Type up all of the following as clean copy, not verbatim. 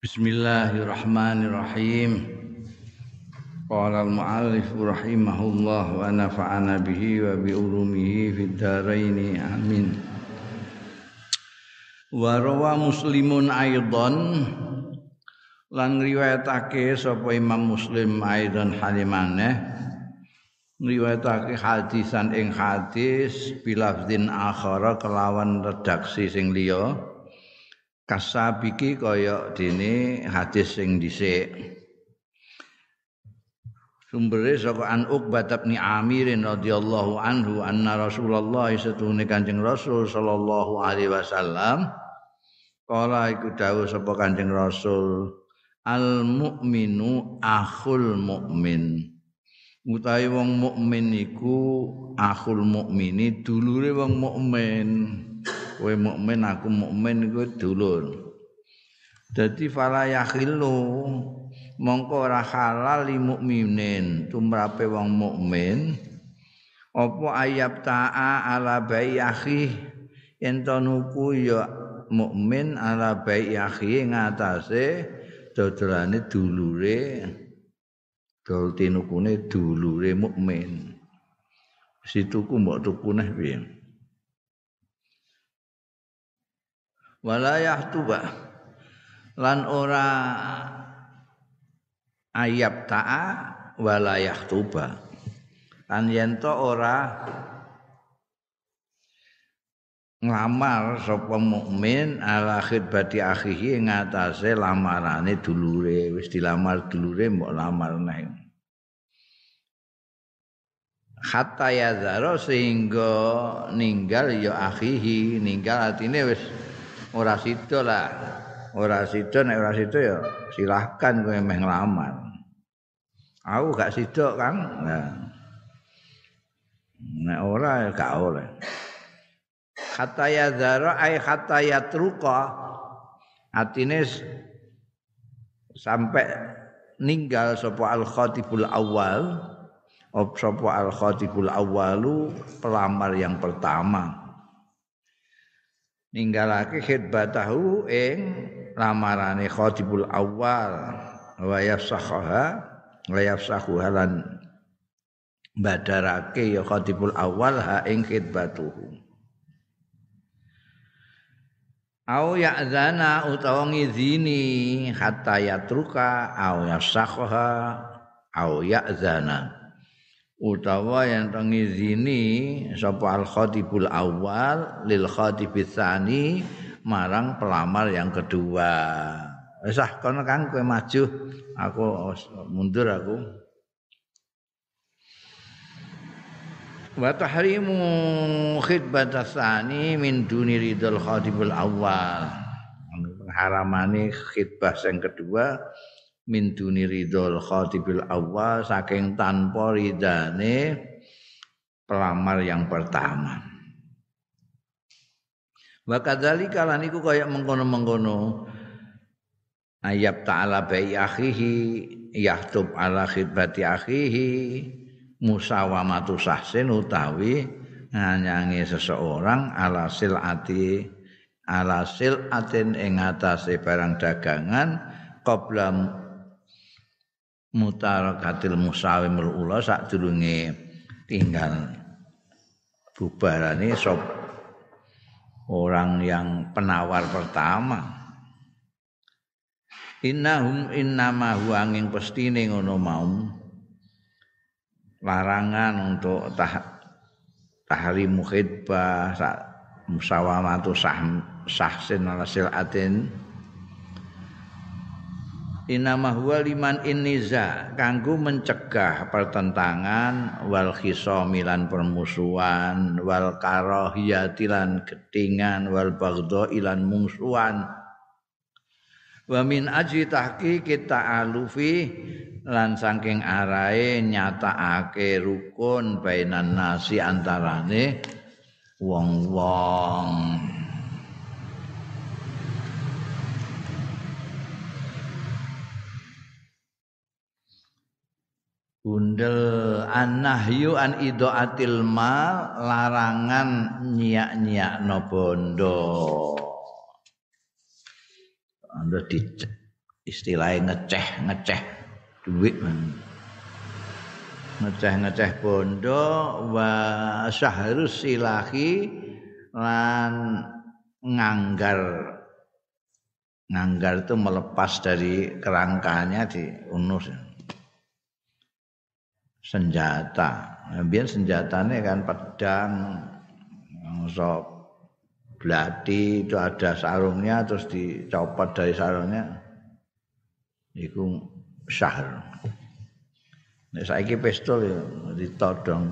Bismillahirrahmanirrahim. Qala al-mu'allif rahimahullah wa nafa'ana bihi wa bi ulumihi fid dharain amin. Wa rawa Muslimun aidan lan riwayatake sapa Imam Muslim aidan halimane riwayatake hadisan ing hadis bilafdin akhara kelawan redaksi sing liya. Kasabiki kaya dene hadis sing dhisik. Sumbere saka An Uqbah bin Amir radhiyallahu anhu anna Rasulullah satune Kanjeng Rasul sallallahu alaihi wasallam kala iku dawuh sapa Kanjeng Rasul al mukminu akhul mukmin. Utawi wong mukmin iku akhul mukmini dulure wong mukmin. Kowe mukmin aku mukmin iku dulur. Dadi fala yakhilu mongko ora halal li mukminin tumrape wong mukmin apa ayab ta'a ala bai akhi yen to nuku ya mukmin ala bai akhi ngatasé dodolane dulure dol tinukune dulure mukmin situku mbok tukune piye. Walayah tuba lan ora ayab ta'a walayah tuba lan yento ora nglamar sapa mukmin ala khidbati akhihi ngatasé lamarane dulure wis dilamar dulure mbok lamar neh hatta yazaro sehingga ninggal ya akhihi ninggal atine wis ora sida lah, ora sida nek ora sida ya silahkan kowe meh nglamar. Aku gak sida kan. Nah. Nek ora ya gak oleh. Hatta yadhara ay hatta yatruqa. Atine sampai ninggal sapa al-khatibul awal, sapa al-khatibul awalu pelamar yang pertama. Ninggalake khidbatahu ing lamarane khatibul awal wa yafsahaha wa yafsahuha lan badarake ya khatibul awal ha ing khidbatuhu au ya'zana utawa ngizini hatta yatruka au yafsahaha au ya'zana utawa yang ngizini sapa al khatibul awal lil khatibits tsani marang pelamar yang kedua. Wis ah kono Kang kowe maju, aku mundur aku. Wa tahrimu khidbatats tsani min duni ridal khatibul awal. Haramane khidbah yang kedua min duni ridol khatibil awal saking tanpa ridane pelamar yang pertama. Wa kadzalika lan iku kaya mengkono-mengkono ayab ta'ala bai akhihi yahtub ala khidbati akhihi musawamatu sahsin utawi nyanyangi seseorang ala silati ala silatin ing atase barang dagangan qabla mutarakatil musawimul ula sadurunge tinggal bubarane sop orang yang penawar pertama. Innahum innama huwa angin pestine ngono mau larangan untuk tahrimu khidbah musawamatu sahsin ala silatin. Inama huwa liman inniza kanggo mencegah pertentangan wal khisomilan permusuhan wal karohiyatilan ketingan wal bagdoilan mungsuhan wa min ajri tahqiqit ta'alufi lan saking arahe nyataake rukun bainan nasi antarane wong-wong. Bundel an-nahyu an idaatil mal larangan nyiak-nyiakno bondo. Anda istilahnya ngeceh-ngeceh duit, ngeceh-ngeceh bondo, wa syahrus silahi lan nganggar. Nganggar itu melepas dari kerangkanya diunus senjata. Biar senjatanya kan pedang, sok belati itu ada sarungnya terus dicopot dari sarungnya. Iku syahr. Nek saiki pistol ya ditodong,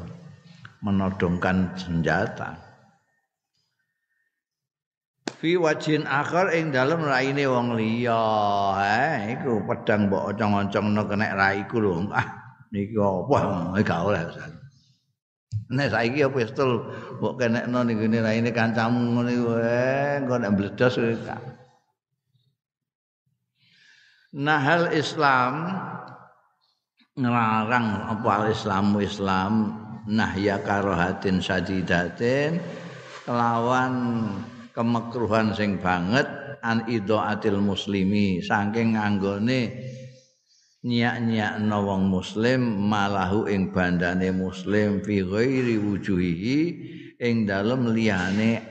menodongkan senjata. Fi wajin akhir ing dalem raine wong liya, iku pedang mbok oncong-oncongno kena raiku lho. Ah, niki apa? Gak oleh. Nek saiki ya pistol mbok kenekno ning ngene raine kancamu ngene wae, engko nek bledos kowe gak. Nah, hal Islam ngelarang apa al-Islamu Islam nahya karohatin sadidatin kelawan kemakruhan sing banget an idhaatil muslimi saking nganggone nyiak-nyiakno wong muslim malahu ing bandane muslim fi ghairi wujuhihi ing dalem liyane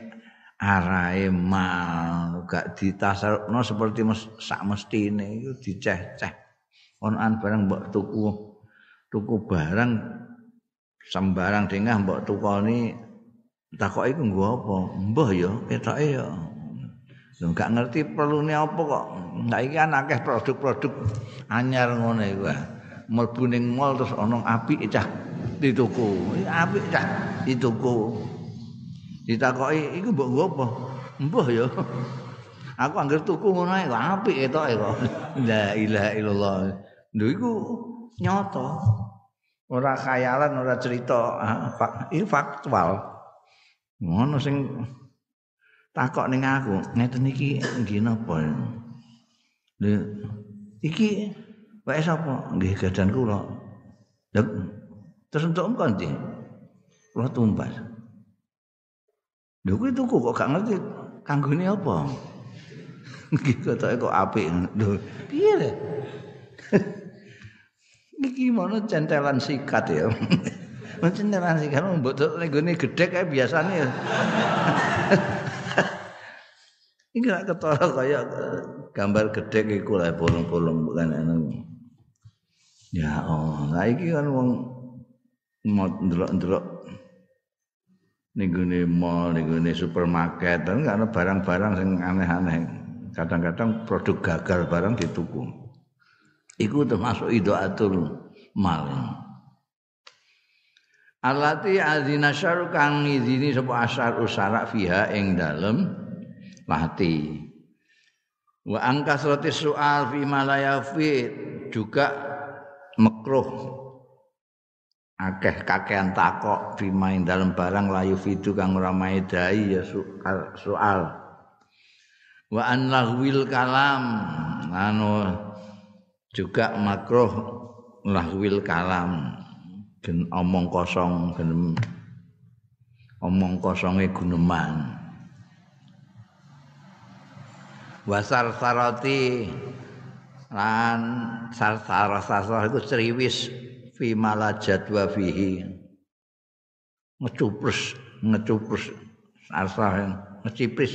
arahe mal gak ditasarukno seperti sak mestine iku diceh-ceh onan barang mbok tuku barang sembarang dengah mbok tukoni takoke iku nggo apa? Mbah ya, ketoke ya. Lho gak ngerti perlune apa kok. Saiki kan akeh produk-produk anyar ngono iku. Mlebu ning mall terus ana apike cah dituku. Apik cah dituku. Ditakoki iku mbok nggo apa? Mbah ya. Aku anggere tuku ngono ae kok apik ketoke kok. La ilaha illallah. Lho iku nyata. Ora khayalan, ora cerita, iki faktual. Ngono sing takok ning aku, ngeten iki nggih napa? Lho, iki wae sapa? Nggih gadan kula. Terus entuk mongkon ndi? Kula tumbas. Lho kuwi tuku kok gak ngerti kanggone apa? Nggih ketoke kok apik. Lho, piye le? Iki mono centelan sikat ya. Mungkin tenan sing karo mboten nggone gedhek kae biasane. Iki gak ketara kaya gambar gedhek iku lha bolong-bolong bukan anu. Ya Allah, iki kan wong ndelok-ndelok ning gone mall, ning gone supermarket, kan ana barang-barang sing aneh-aneh. Kadang-kadang produk gagal barang dituku. Iku termasuk idhaatul mal. Alati azina syar kang ngizini sapa asyar usara fiha ing dalem lati wa angkasrati sual fi malayafit juga makruh akeh kakean takok fi main dalem barang layufidu kang ora maedai ya soal wa an lahwil kalam anu juga makruh lahwil kalam gen omong kosong gen omong kosonge guneman wasar sarati lan sarsara itu ceriwis fi malajat wa fihi ngecupres sarsara ngecipris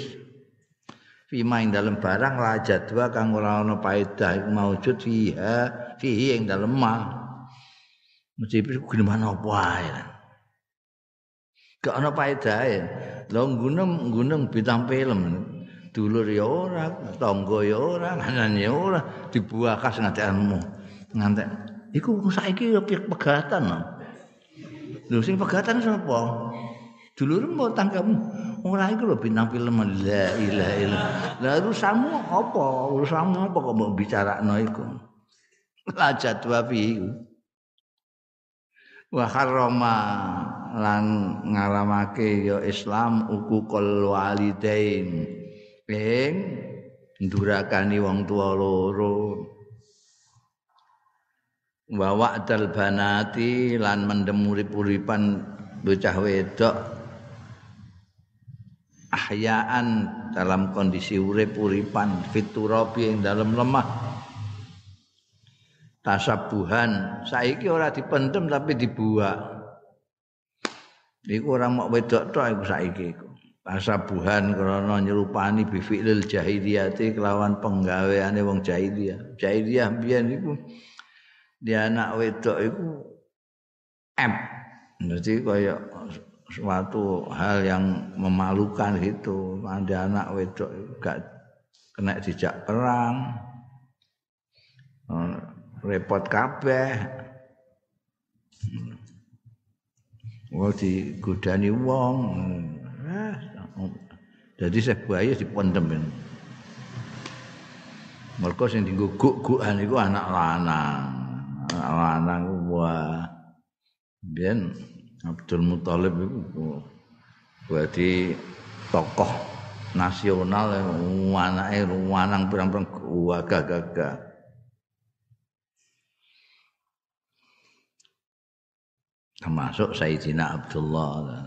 fi main dalem barang lajat wa kang ora ana paedah maujud fihi ing dalem mah mesti guneman apa ae. Gak ana paedahe. Lah gunem bintang film. Dulur ya ora, tangga ya ora, kanan ya ora, dibuakas ngadekanmu. Ngantek iku saiki pegatan. Lho sing pegatan sapa? Dulurmu tanggamu. Ora iku lho bintang film. La ilaha illallah. Lah urusanmu apa? Urusanmu apa kok mbok bicarakno iku? Lajat wabi. Wa harrama lan ngaramake ya Islam uququl walidain ing ndurakani wong tuwa loro wa wa'dal banati lan mendem urip-uripan bocah wedok ahyaan dalam kondisi urip-uripan fiturabi ing dalam lemah tasabuhan. Saiki ora dipendem tapi dibuak. Iku orang mau wedok tok iku saiki iku. Tasabuhan karena nyerupani bi fi'lil jahiliyati kelawan penggaweane wong jahiliyah. Jahiliyah biyen iku dia anak wedok iku M. Jadi kaya suatu hal yang memalukan gitu. Ada anak wedok gak kena dijak perang. Repot kabeh. Wong digodani wong. Jadi sebuah ya dipendemin. Mergo sing dienggo guk-gukan iku anak lanang. Anak lanang wah. Ben Abdul Mutalib iku dadi tokoh nasional anake lanang pirang-pirang gagah-gagah. Termasuk Sayyidina Abdullah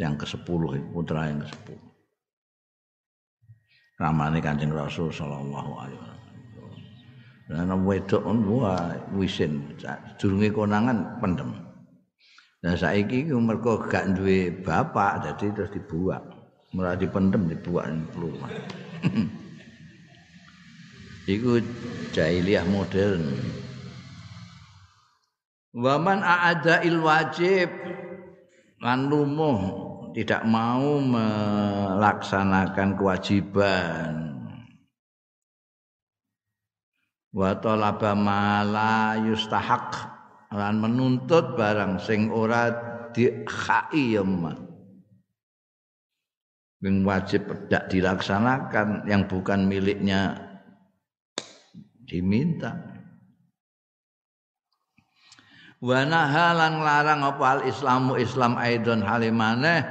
yang ke-10, putra yang ke-10. Ramane Kanjeng Rasul sallallahu alaihi wasallam. Lan wedok wae wisin durunge konangan pendem. Lah saiki iki mergo gak duwe bapak dadi terus dibuak. Mula dipendem dibuak keluar. Iku jahiliyah modern. Waman a'ada il wajib lan lumuh tidak mau melaksanakan kewajiban. Wa talaba ma la yustahaq lan menuntut barang sing ora dikhai ya mah. Yang wajib tidak dilaksanakan yang bukan miliknya diminta. Wa naha lan larang apa al Islamu Islam aidon halimane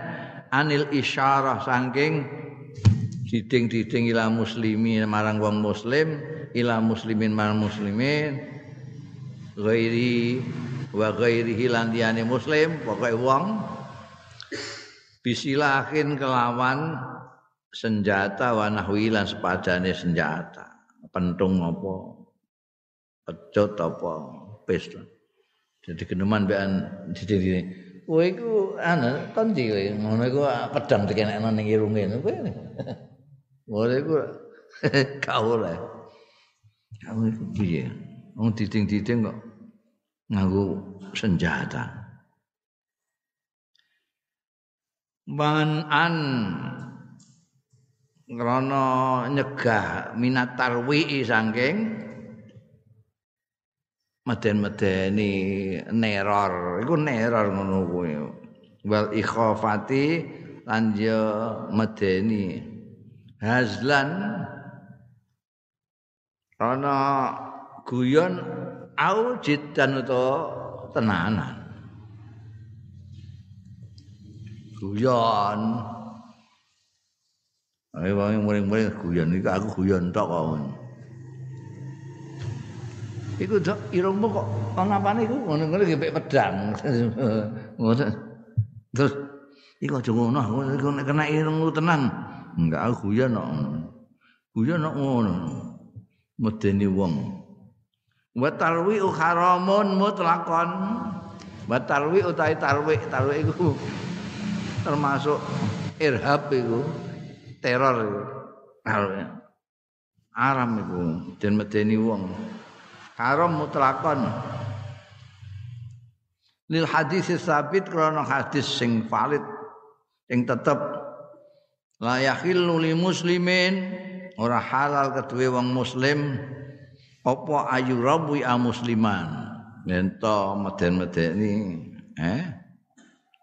anil isyarah saking diding-diding ila muslimin marang wong muslim ila muslimin marang muslimin ghairi wa ghairihi lan diyane muslim pokoke wong bisilahin kelawan senjata wa nahwi lan sepadane senjata pentung apa pecut apa pistol jadi geneman bekan diding-diding kowe iku ana kon dhewe ngono iku pedang dikenekno ning irunge kowe. Ora iku kaula. Kamu iku piye? Wong diding-diding kok nganggo senjata. Man an ngrono nyegah minat tarwi saking meden-medeni neror iku neror ngono kuwi wal ikhafati lan ya medeni hazlan ana guyon au jiddan utawa tenanan guyon ayo wae muring-muring guyon iki aku guyon tok kok. Iku dok irungmu kok ngapane iku ngono-ngono gepek pedang. Ngono. Terus iku aja ngono, iku nek kena irungmu tenan. Enggak aku guyon kok. Guyon kok ngono. Medeni wong. Wa tarwi haramun mutlaqan. Wa tarwi utahe tarwi, tarwi iku termasuk irhab iku, teror iku. Haram iku den medeni wong. Haram mutlakon lil hadis sabit krono hadis sing valid sing tetep la yakhillu li muslimin ora halal kedue wong muslim apa ayurabu a musliman nento meden-medeni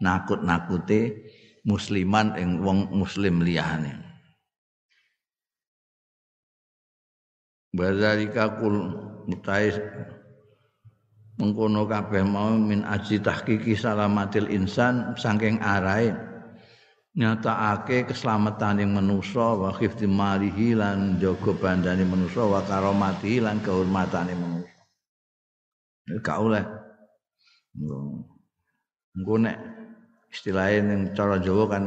nakut-nakute musliman ing wong muslim liyane bazalika kul mutai mengkono kabeh mau min aji tahqiqi salamatil insan saking arahe nyataake keselamatan ing manusa wa khifti malihi lan jaga bandane manusa wa karomati lan kehormatane manusa. Gak oleh. Engko nek istilahe ning cara Jawa kan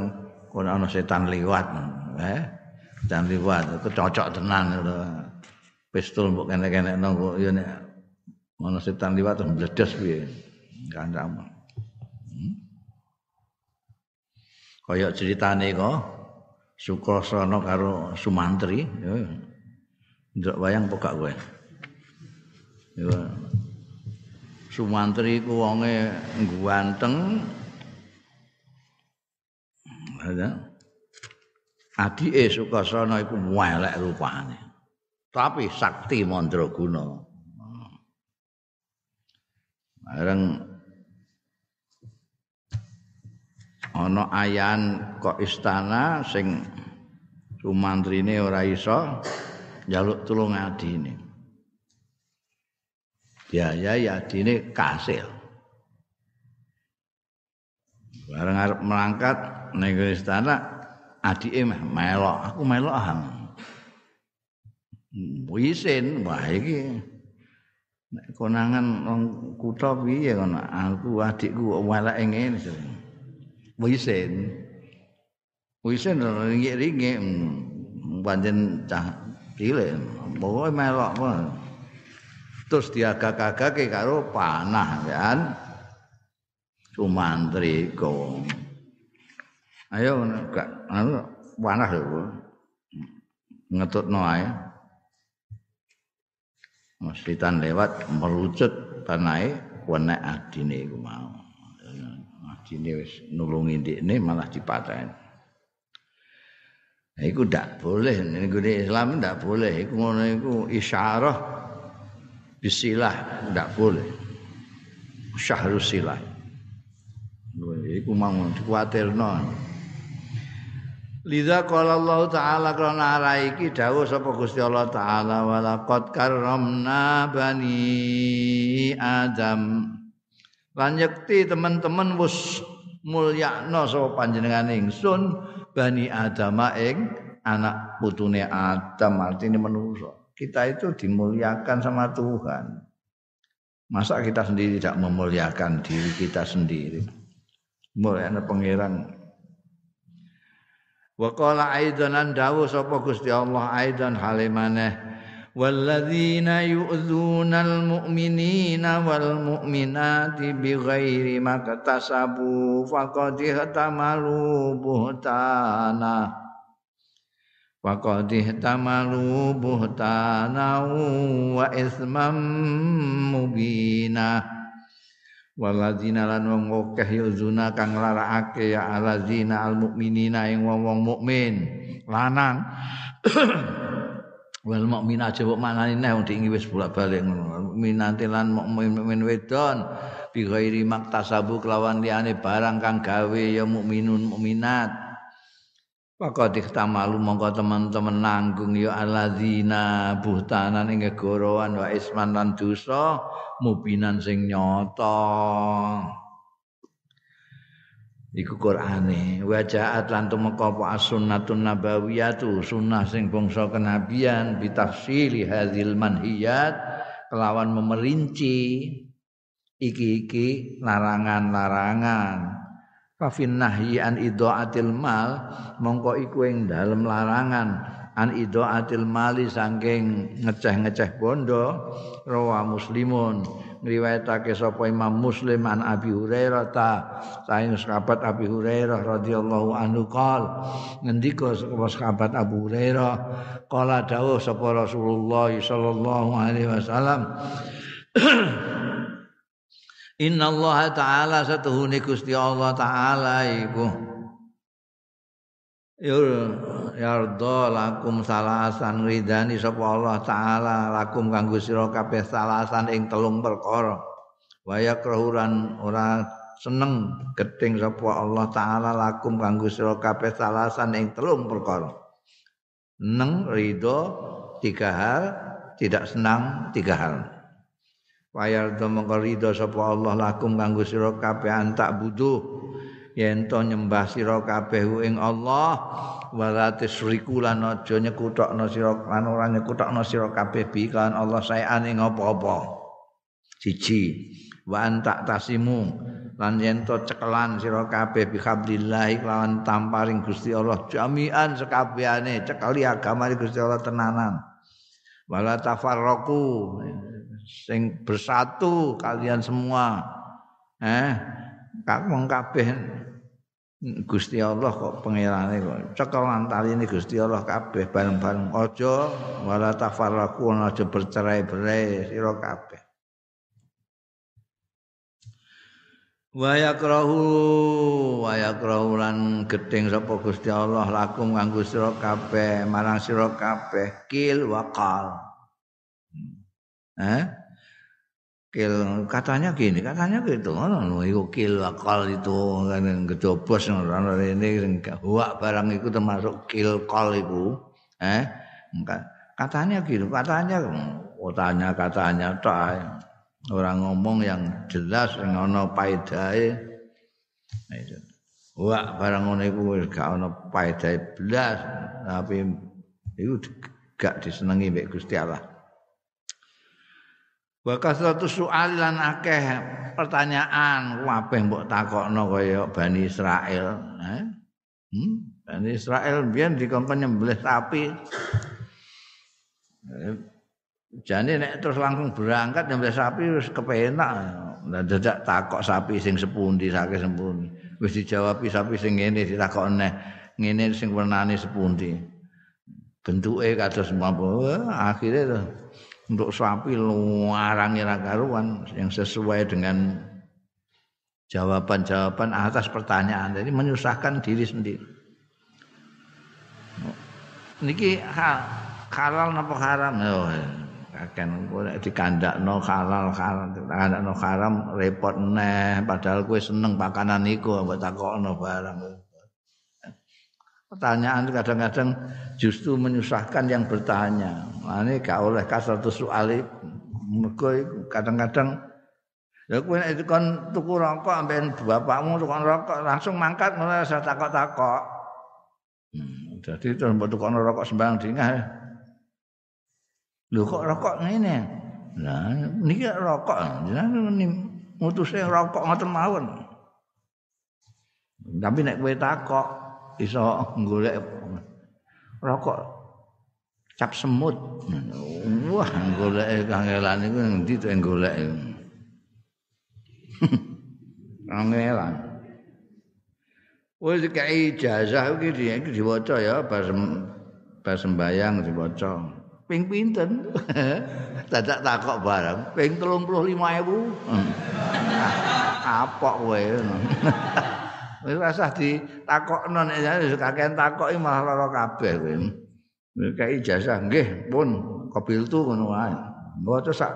kono ana setan liwat, setan liwat cocok tenan pistol mbok kene-kene nang yo nek ana setan liwat terus bledes piye kancamu. Kaya ceritane kok Sukasana karo Sumantri yo. Ndak wayang pokok kowe. Yo Sumantri ku wonge ganteng. Ada adike Sukasana iku elek rupane. Tapi Sakti Mondroguno. Bareng ana ayan kok istana sing Sumantrine ora iso njaluk tulung adine. Diayai adine kasil. Bareng arep melangkat ning istana adike melok, aku melok aham. Wisin, wah iki nek konangan wong kutha piye kono? Aku adikku walake ngene. Wisin. Wisin ringgit-ringgit pancen cah cilik, pokoke melok wae. Terus diagak-agake karo panah kan. Sumantri kok. Ayo gak anu panah lho. Ngetutno ae. Masrikan lewat merucut panahe wenek adine iku mau. Adine wis nulungi ndekne malah dipateni. Nah, iku ndak boleh niku Islam ndak boleh iku ngono iku isyarah bisilah ndak boleh. Syahrus silah. Iku mau dikuwatirno. Lidha qala Allah Ta'ala krana raiki dawuh sapa Gusti Allah Ta'ala walaqad karramna bani Adam lan yakti teman-teman wis mulyakna sapa panjenengan ingsun bani Adam ing anak putune Adam artine manusia. Kita itu dimuliakan sama Tuhan. Masa kita sendiri tidak memuliakan diri kita sendiri? Mulyakna pangeran. Wa qala aidan an dawu sapa Gusti Allah aidan halimane walladzina yu'dzunal mu'minina wal mu'minati bighairi maktasabu faqad ihtamalu buhtana wa ismam mubina waladzina lan wong akeh yuzuna kang larakake ya aladzina almukminina ing wong-wong mukmin lanang wal mukmina jebuk manane neh diingi wis bolak-balik ngono minante lan mukmin wedon bi ghairi maktasabu kelawan liyane barang kang gawe ya mukminun mukminat maka diktamalu mongko teman-teman nanggung ya aladzina buhtanan ing gegorowan wa isman lan dosa mubinan sing nyata iku Qur'ane wajaat lan tumeka apa sunnatun nabawiyatu sunnah sing bangsa kenabian bitafsili hadzil manhiyat kelawan memerinci iki-iki larangan-larangan fafin nahyi an idhaatil mal mongko iku ing dalem larangan an idhaatil mali saking ngeceh-ngeceh bondo rawa muslimun ngriwayatake sapa Imam Muslim an Abi Hurairah ta saking sahabat Abi Hurairah radhiyallahu anhu qol ngendika sahabat Abu Hurairah qala dawuh sapa Rasulullah sallallahu alaihi wasallam innallaha ta'ala satuhune Gusti Allah ta'ala iku yarda lakum salasan ridani sapa Allah Ta'ala lakum kanggo sira kabeh salasan ing telung perkara wa yakrahuran ora seneng gething sapa Allah Ta'ala lakum kanggo sira kabeh salasan ing telung perkara neng ridha tiga hal tidak senang tiga hal wa yarda mongko ridha sapa Allah lakum kanggo sira kabeh antak butuh yen to nyembah sira kabeh ing Allah wala tisriku lan aja nyekutokno sira lan ora nyekutokno sira kabeh bi kan Allah saean ing apa-apa. Siji wa anta tasimu lan yen to cekelan sira kabeh bi hablillahi lan tamparing Gusti Allah jami'an sekabehane cekali agama Gusti Allah tenanan. wala tafarraqu, sing bersatu kalian semua. Wong kabeh Gusti Allah kok pangerane kok. Cekel antarine Gusti Allah kabeh bareng-bareng, aja wala tafarraqu, aja bercerai-berai sira kabeh. Wa yakrahu lan gething sapa Gusti Allah lakum kanggo sira kabeh, marang sira kabeh kil waqal. Kil katanya gitu ngono iku kil waqal itu kan gedobos ngono rene huwak barang iku termasuk kil qal iku katanya tok orang ngomong yang jelas ngono paedahe huwak barang ngono iku gak ono paedahe blas tapi iku gak disenengi mbek Gusti Allah. Wa kasratu su'al lan akeh pertanyaan kabeh mbok takokno kaya Bani Israil. Bani Israil biyen dikon nyembelih sapi. Jane nek terus langsung berangkat nyembelih sapi wis kepenak. Lah dadak takok sapi sing sepundi sake sepundi. Wis dijawabi sapi sing ngene ditakok neh. Ngene sing wernane sepundi. Bentuke kados mapa akhire to. Untuk sapi luarangi rakaruan yang sesuai dengan jawaban-jawaban atas pertanyaan. Jadi menyusahkan diri sendiri. Niki halal napa haram? Dikandakno halal, dikandakno haram repot neh. Padahal kowe seneng pakanan iku, mbok takokno barang. Pertanyaan kadang-kadang justru menyusahkan yang bertanya. Ini gak oleh kasratu su'ali. Mergo kadang-kadang ya kowe nek kon tuku rokok amben bapakmu tukon rokok langsung mangkat ngono rasa takok-takok. Jadi terus mbok tukono rokok sembarang dingah. Lho kok rokok ngene? Lah niki rokok jenengan mutuse rokok ngoten mawon. Tapi nek kowe takok iso golek rokok cap semut. Wah, goleke kangelan iku endi to goleke. Kangelan. Wis kei ijazah iki diwaca ya bar sembayang diwaca. Ping pinten? Dadak takok barang, ping 35.000. Apok kowe. Wis rasah ditakokno nek kakean takoki malah lara kabeh kowe. Kayak ijazah nggih pun kabiltu ngono wae. Mboten sak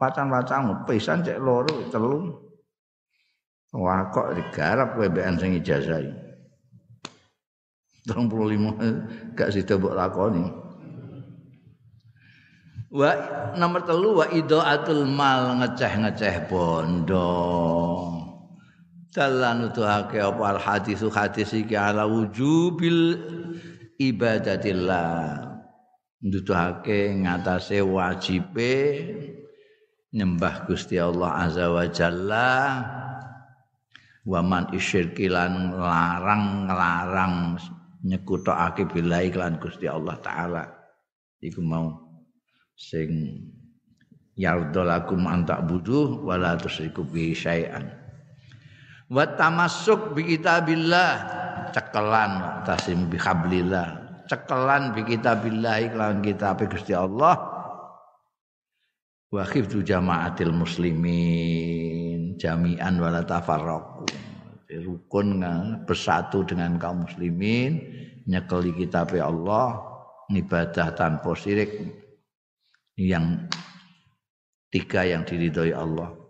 patang-patang pisan cek loro telu. Wah kok digarap kowe mbekan sing ijazah iki. 35 gak sida mbok lakoni. Wa nomor 3 wa idaatul mal ngeceh-ngeceh bondo. Dalan nuduhake apa al-hadisu hadis iki ala wujubil ibadatillah, nuduhake ngatasé wajibe nyembah Gusti Allah azza wa jalla. Wa man isyirki lan larang nyekutokake billahi lan Gusti Allah taala. Iku mau sing yardolakum antak buduh wala tusyriku bi syai'an. Wa tamassuk bi kitabillah, cekelan tasim bi hablillah, cekelan bi kitabillah iklan kitab Gusti Allah. Wa khifdu jama'atil muslimin jami'an wala tafarraqu, rukun bersatu dengan kaum muslimin nyekeli kitab Allah, ibadah tanpa syirik yang 3 yang diridhoi Allah.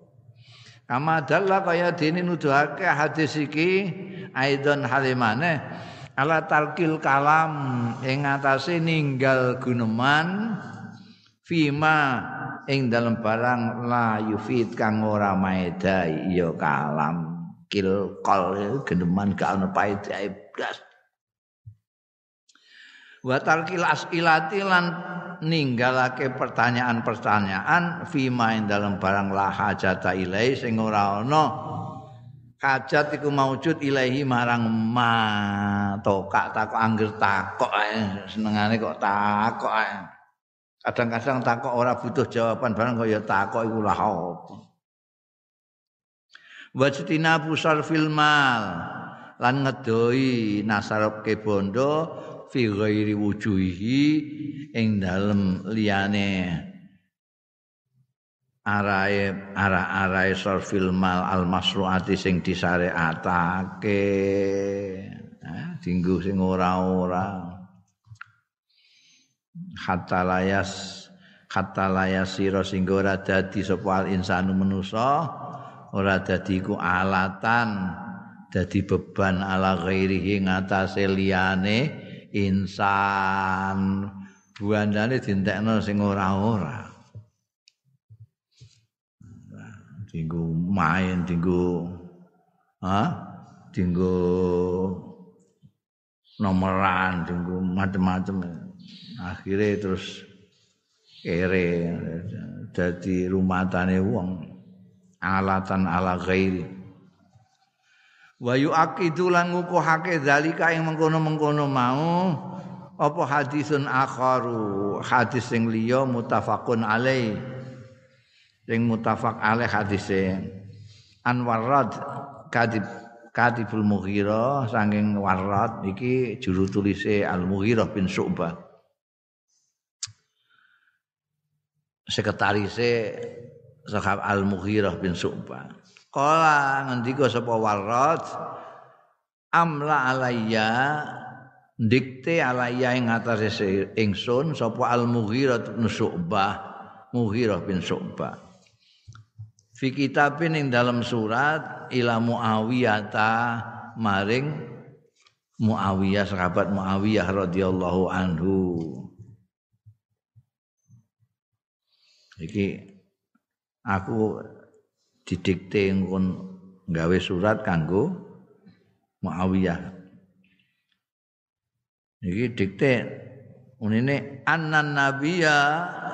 Kama dallah kaya dene nuduhake hadis iki aidon halimane ala tarkil kalam ing atase ninggal guneman fima ing dalem barang la yufid kang ora maedai ya kalam kil qol guneman gak ana paedahe blas. Wa tarkil as'ilati lan ninggalake pertanyaan-pertanyaan fima ing dalem barang la hajata ilahi sing ora ana hajat iku maujud ilahi marang ma tokak takok angger takok senengane kok takok Kadang-kadang takok ora butuh jawaban barang kaya takok iku lah apa. Wajtina busal filmal lan ngedoi nasarapke bondo fi ghairi wujuhi ing dalem liyane arae sarfil mal al masruati sing disareatake dinggo sing ora-ora. Hatta layas sira sing ora dadi sapa al insanu manusa ora dadi ku alatan dadi beban ala ghairihi ngatasé liyane insan buandane dientekno sing ora-ora dinggo main dinggo nomoran dinggo macam-macam akhirnya terus kere dadi rumatane wong alatan ala ghairi wa yuaqidu lan ngukuhake zalika ing mengkono-mengkono mau apa hadisun akharu hadis sing liya muttafaqun alaih sing muttafaq alaih hadise Anwarad Kadibul Mughirah saking Warad iki juru tulise Al-Mughirah bin Shu'bah sekretarise sahabat Al-Mughirah bin Shu'bah. Kala ngendika sapa Warad amla alayya dikte alayya ing atase ingsun sapa Al-Mughirah bin Shu'bah, Mughirah bin Shu'bah. Fi kitabin ing dalam surat ila Muawiyah ta maring Muawiyah sahabat Muawiyah radhiyallahu anhu. Iki aku didikte nggon gawe surat kanggo Muawiyah. Iki dikte unine annan nabiyya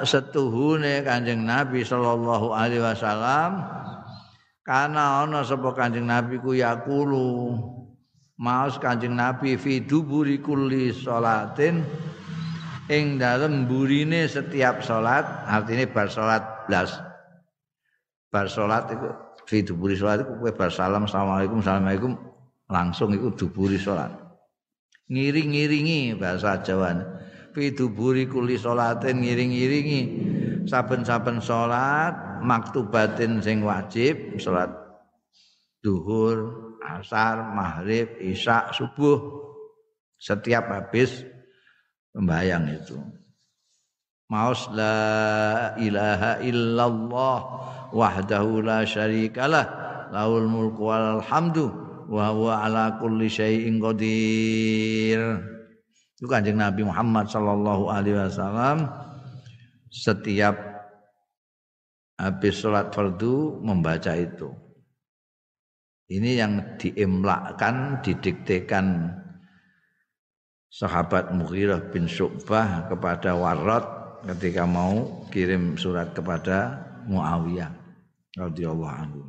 setuhune Kanjeng Nabi sallallahu alaihi wasallam kana ana sapa Kanjeng Nabi ku yaqulu maos Kanjeng Nabi fi duburi kulli salatin ing dalem burine setiap salat artine bar salat blas bar salat iku fi duburi salat iku kowe bar salam asalamualaikum salamualaikum langsung iku duburi salat ngiring-ngiringi bahasa Jawa fi duburi kulli salatin ngiring-ngiringi saben-saben salat maktubatin sing wajib salat duhur asar maghrib isya subuh setiap habis membayang itu maus la ilaha illallah wahdahu la syarikalah lahul mulku wal hamdu wa huwa ala kulli syai'in qadir. Itu Kanjeng Nabi Muhammad sallallahu alaihi wasallam setiap habis salat fardu membaca itu. Ini yang diimlakkan didiktekan sahabat Mughirah bin Shu'bah kepada Warad ketika mau kirim surat kepada Muawiyah radhiyallahu anhu.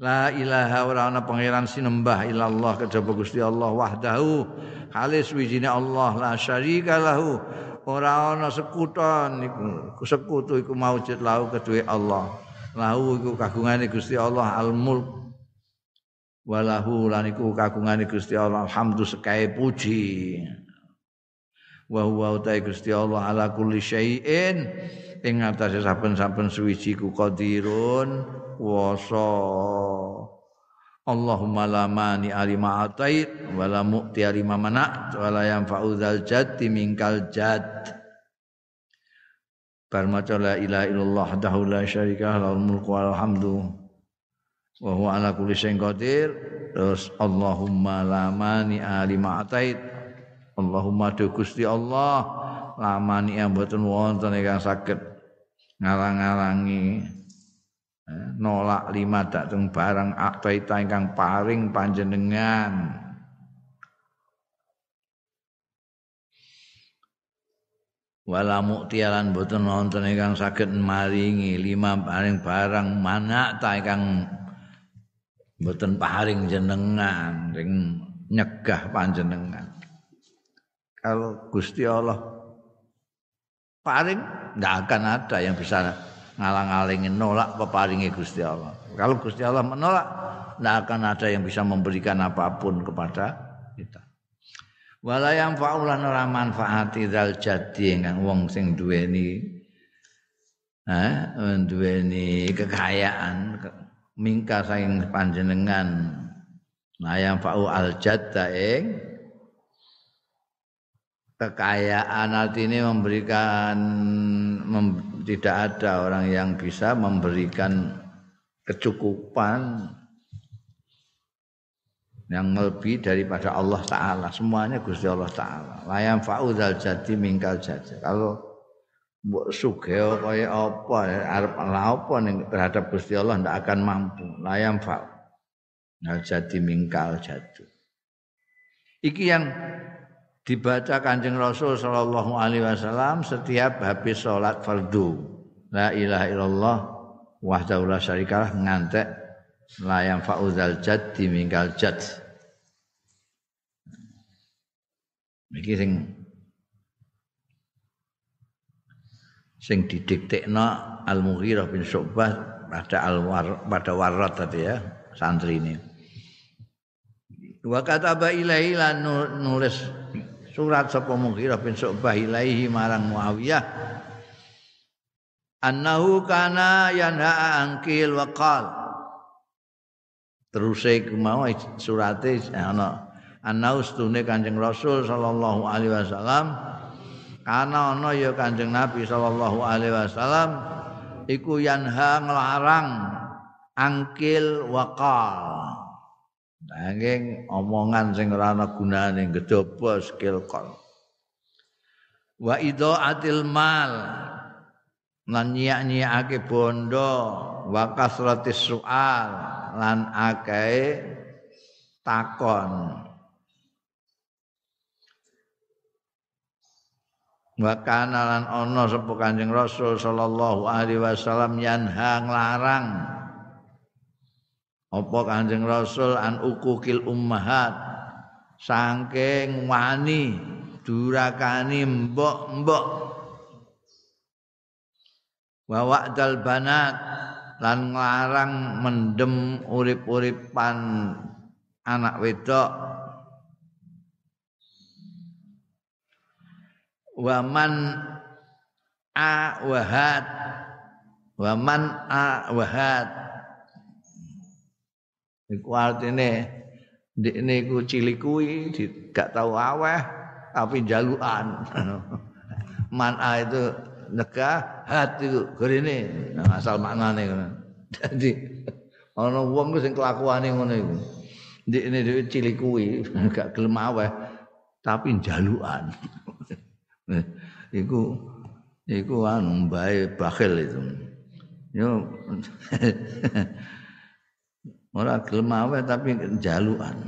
La ilaha illa ana pangeran sinembah ilallah kejaba Gusti Allah wahdahu halis wijine Allah la syarika lahu ora ana sekuton iku sekutu iku maujud lahu keduwe Allah lahu iku kagungane Gusti Allah al-mulk walahu lan iku kagungane Gusti Allah alhamdu sekae puji wa huwa ta'ala Gusti Allah ala kulli syai'in ing ngatasé saben-saben suwiji ku qadirun kuwasa. Allahumma la mani alima atait wa la mu'ti alima mana wa la yanfa'u dzal jaddi minkal jadd. Bar maca la ilaha illallah wahdahu la syarika lahul mulku wal hamdu wa huwa ala kulli syai'in qadir. Terus Allahumma la mani'a lima atait Allahumma du Gusti Allah la mani'a mboten wonten ingkang saged ngalang-alangi nolak lima dateng barang aktaita ingkang paring panjenengan. Wala muktialan mboten wonten ingkang saged maringi lima paring barang mana ta ingkang mboten paring jenengan ring nyegah panjenengan. Kalau Gusti Allah Paring nggak akan ada yang bisa ngalang-alingin nolak peparingi Gusti Allah. Kalau Gusti Allah menolak, nggak akan ada yang bisa memberikan apapun kepada kita. Wala yang fa'ulan ora manfaati dzal jadi kang wong sing duweni kekayaan mingka saking panjenengan. Nah yang fa'u al jadda ing kekayaan artinya memberikan tidak ada orang yang bisa memberikan kecukupan yang lebih daripada Allah Ta'ala. Semuanya Gusti Allah Ta'ala. Layam fa'udal jadi mingkal jadi. Kalau sugeo kaya apa arep apa terhadap Gusti Allah tidak akan mampu. Layam fa'udal jadi mingkal jadi. Iki yang dibaca Kanjeng Rasul sallallahu alaihi wasallam setiap habis salat fardu. La ilaha illallah wahdahu la syarikalah ngantek la yang fa'udzal jaddi minggal jadd. Iki sing didiktekna Al-Mughirah bin Shu'bah pada warat tadi ya santri ini. Wa kataba ilaihi lan nulis surat sapa Mughirah bin Shu'bah ilaihi marang Muawiyah annahu kana yanha angkil wa qal teruse mau surate ana annahu stune Kanjeng Rasul sallallahu alaihi wasallam kana ana ya Kanjeng Nabi sallallahu alaihi wasallam iku yanha nglarang angkil wa qal nanging omongan sing ora ana gunane gedhobo skilkon wa idhaatil mal lan nyiak-nyiake bondo wa kasratis sual lan akeh takon wa kana lan ana sapa Kanjeng Rasul sallallahu alaihi wasallam yanha nglarang apa Kanjeng Rasul an uqukil ummahat saking wani durakani mbok-mbok wa wa'dal banat lan nglarang mendem urip-uripan anak wedok wa man awahat iku artine ndekne iku cilik kuwi gak tau aweh tapi jalukan. Man'a itu negah, hat iku gerene asal maknane ngono. Dadi ana wong sing kelakuane ngono iku. Ndekne dhewe cilik kuwi gak gelem aweh tapi jalukan. Iku anu mbae bakhil itu. Yo ora gelem aweh tapi jalukan.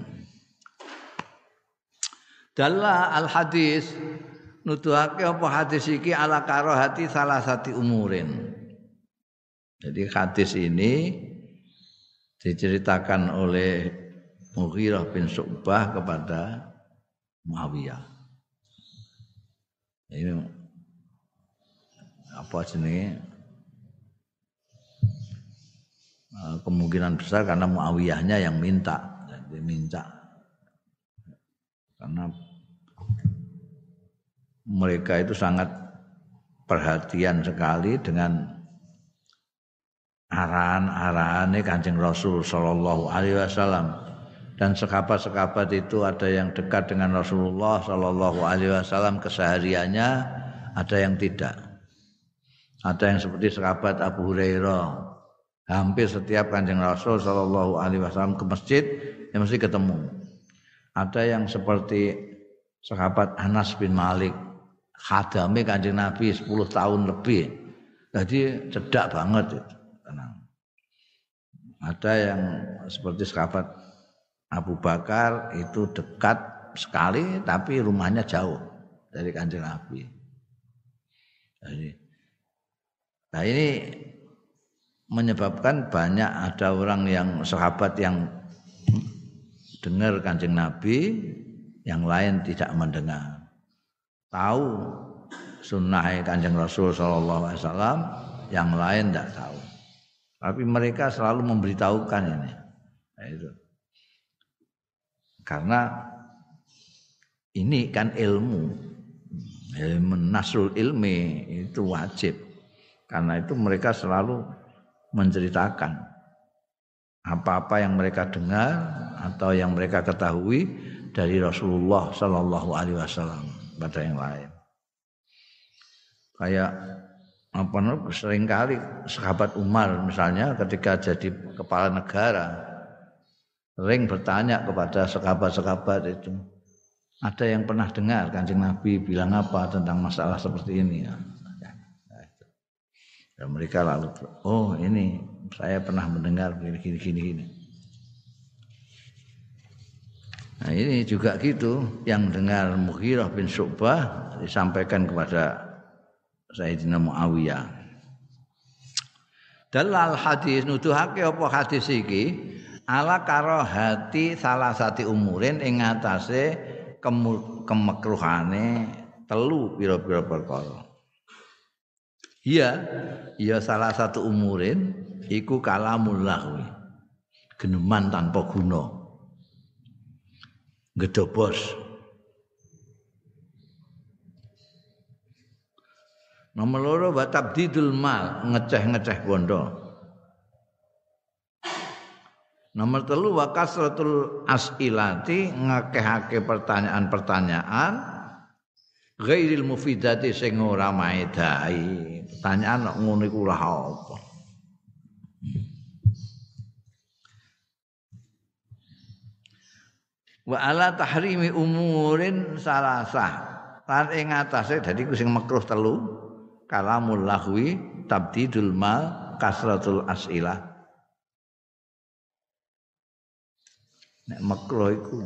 Dalla al hadis nuduhake apa hadis iki ala karahati salah satu umurin. Jadi hadis ini diceritakan oleh Mughirah bin Shu'bah kepada Muawiyah. Ini apa jenenge? Kemungkinan besar karena Muawiyahnya yang minta, dia minta karena mereka itu sangat perhatian sekali dengan arahan-arahannya Kanjeng Rasul sallallahu alaihi wasallam dan sekabat-sekabat itu ada yang dekat dengan Rasulullah sallallahu alaihi wasallam kesehariannya, ada yang tidak, ada yang seperti sekabat Abu Hurairah. Hampir setiap Kanjeng Rasul sallallahu alaihi wasallam ke masjid ya mesti ketemu. Ada yang seperti sahabat Anas bin Malik, khadame Kanjeng Nabi 10 tahun lebih. Jadi cedak banget itu. Tenang. Ada yang seperti sahabat Abu Bakar itu dekat sekali tapi rumahnya jauh dari Kanjeng Nabi. Jadi nah ini menyebabkan banyak ada orang yang sahabat yang dengar Kanjeng Nabi, yang lain tidak mendengar. Tahu sunnah Kanjeng Rasul sallallahu alaihi wasallam, yang lain tidak tahu. Tapi mereka selalu memberitahukan ini. Nah, itu. Karena ini kan ilmu. Nasul ilmi itu wajib. Karena itu mereka selalu menceritakan apa-apa yang mereka dengar atau yang mereka ketahui dari Rasulullah sallallahu alaihi wasallam pada yang lain. Kayak apa seringkali sahabat Umar misalnya ketika jadi kepala negara sering bertanya kepada sahabat-sahabat itu, ada yang pernah dengar Kanjeng Nabi bilang apa tentang masalah seperti ini? Dan mereka lalu, oh ini saya pernah mendengar begini. Nah ini juga gitu, yang dengar Mughirah bin Shu'bah disampaikan kepada Sayyidina Muawiyah. Dalal hadis nuduhake apa hadis iki ala karahati salah satu umurin ing ngatasé kemekruhane telu pira-pira perkara. Iya salah satu umurin iku kalamul lahwi. Geneman tanpa guna. Gedobos. Nomor loro wa tabdidul mal, ngeceh-ngeceh bondo. Nomor telu wa kasratul as'ilati, ngakeh-akeh pertanyaan-pertanyaan ghairil mufidati sing ora maedai. Pertanyaan kok ngono iku lha apa? Wa ala tahrimi umurin salasah. Lan ing atase dadi ku sing makruh telu, kalamul lahwi, tabdidul mal, kasratul as'ilah. Nek makruh iku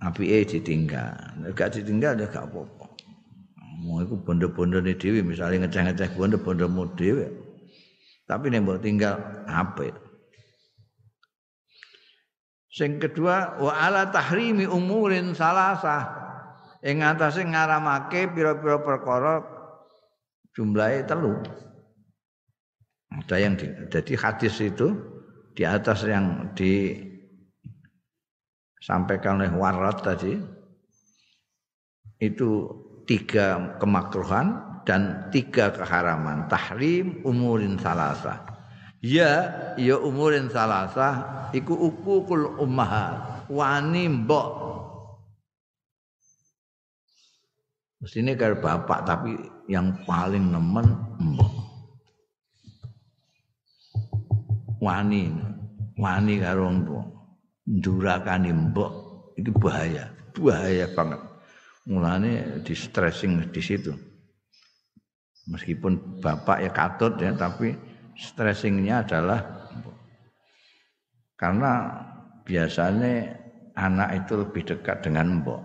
apike ditinggal. Nek gak ditinggal ya gak apa-apa. Wong iku bondo-bondone dhewe, misale ngeceh-ngeceh bondo-bondomu dhewe. Tapi nek mbok tinggal apik. Sing kedua wa ala tahrimi umurin salasah. Ing atase ngaramake pira-pira perkara jumlahe 3. Ada yang jadi hadis itu di atas yang disampaikan oleh Warrat tadi itu 3 kemakruhan dan 3 keharaman. Tahrim umurin salasah. Ya umurin salasah iku ukukul ummahat, wani mbok. Mestine karo bapak tapi yang paling nemen mbok. Wani karo mbok ndurakani mbok itu bahaya banget. Mulane di stressing di situ, meskipun bapak ya katut ya, tapi stressingnya adalah mbok. Karena biasanya anak itu lebih dekat dengan mbok,